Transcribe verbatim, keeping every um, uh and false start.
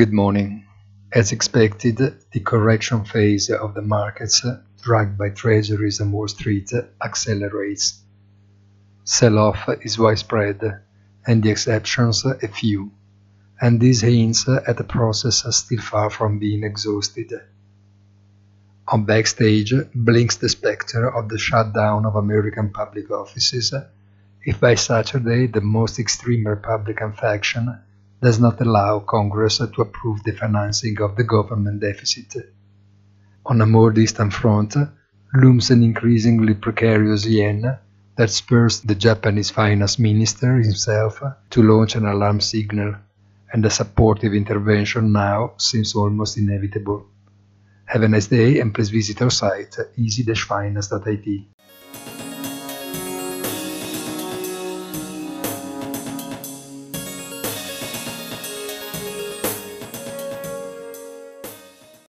Good morning. As expected, the correction phase of the markets, dragged by treasuries and Wall Street, accelerates. Sell-off is widespread, and the exceptions a few, and this hints at a process still far from being exhausted. On backstage blinks the spectre of the shutdown of American public offices, if by Saturday the most extreme Republican faction does not allow Congress to approve the financing of the government deficit. On a more distant front looms an increasingly precarious yen that spurs the Japanese finance minister himself to launch an alarm signal, and a supportive intervention now seems almost inevitable. Have a nice day and please visit our site easy dash finance dot I T.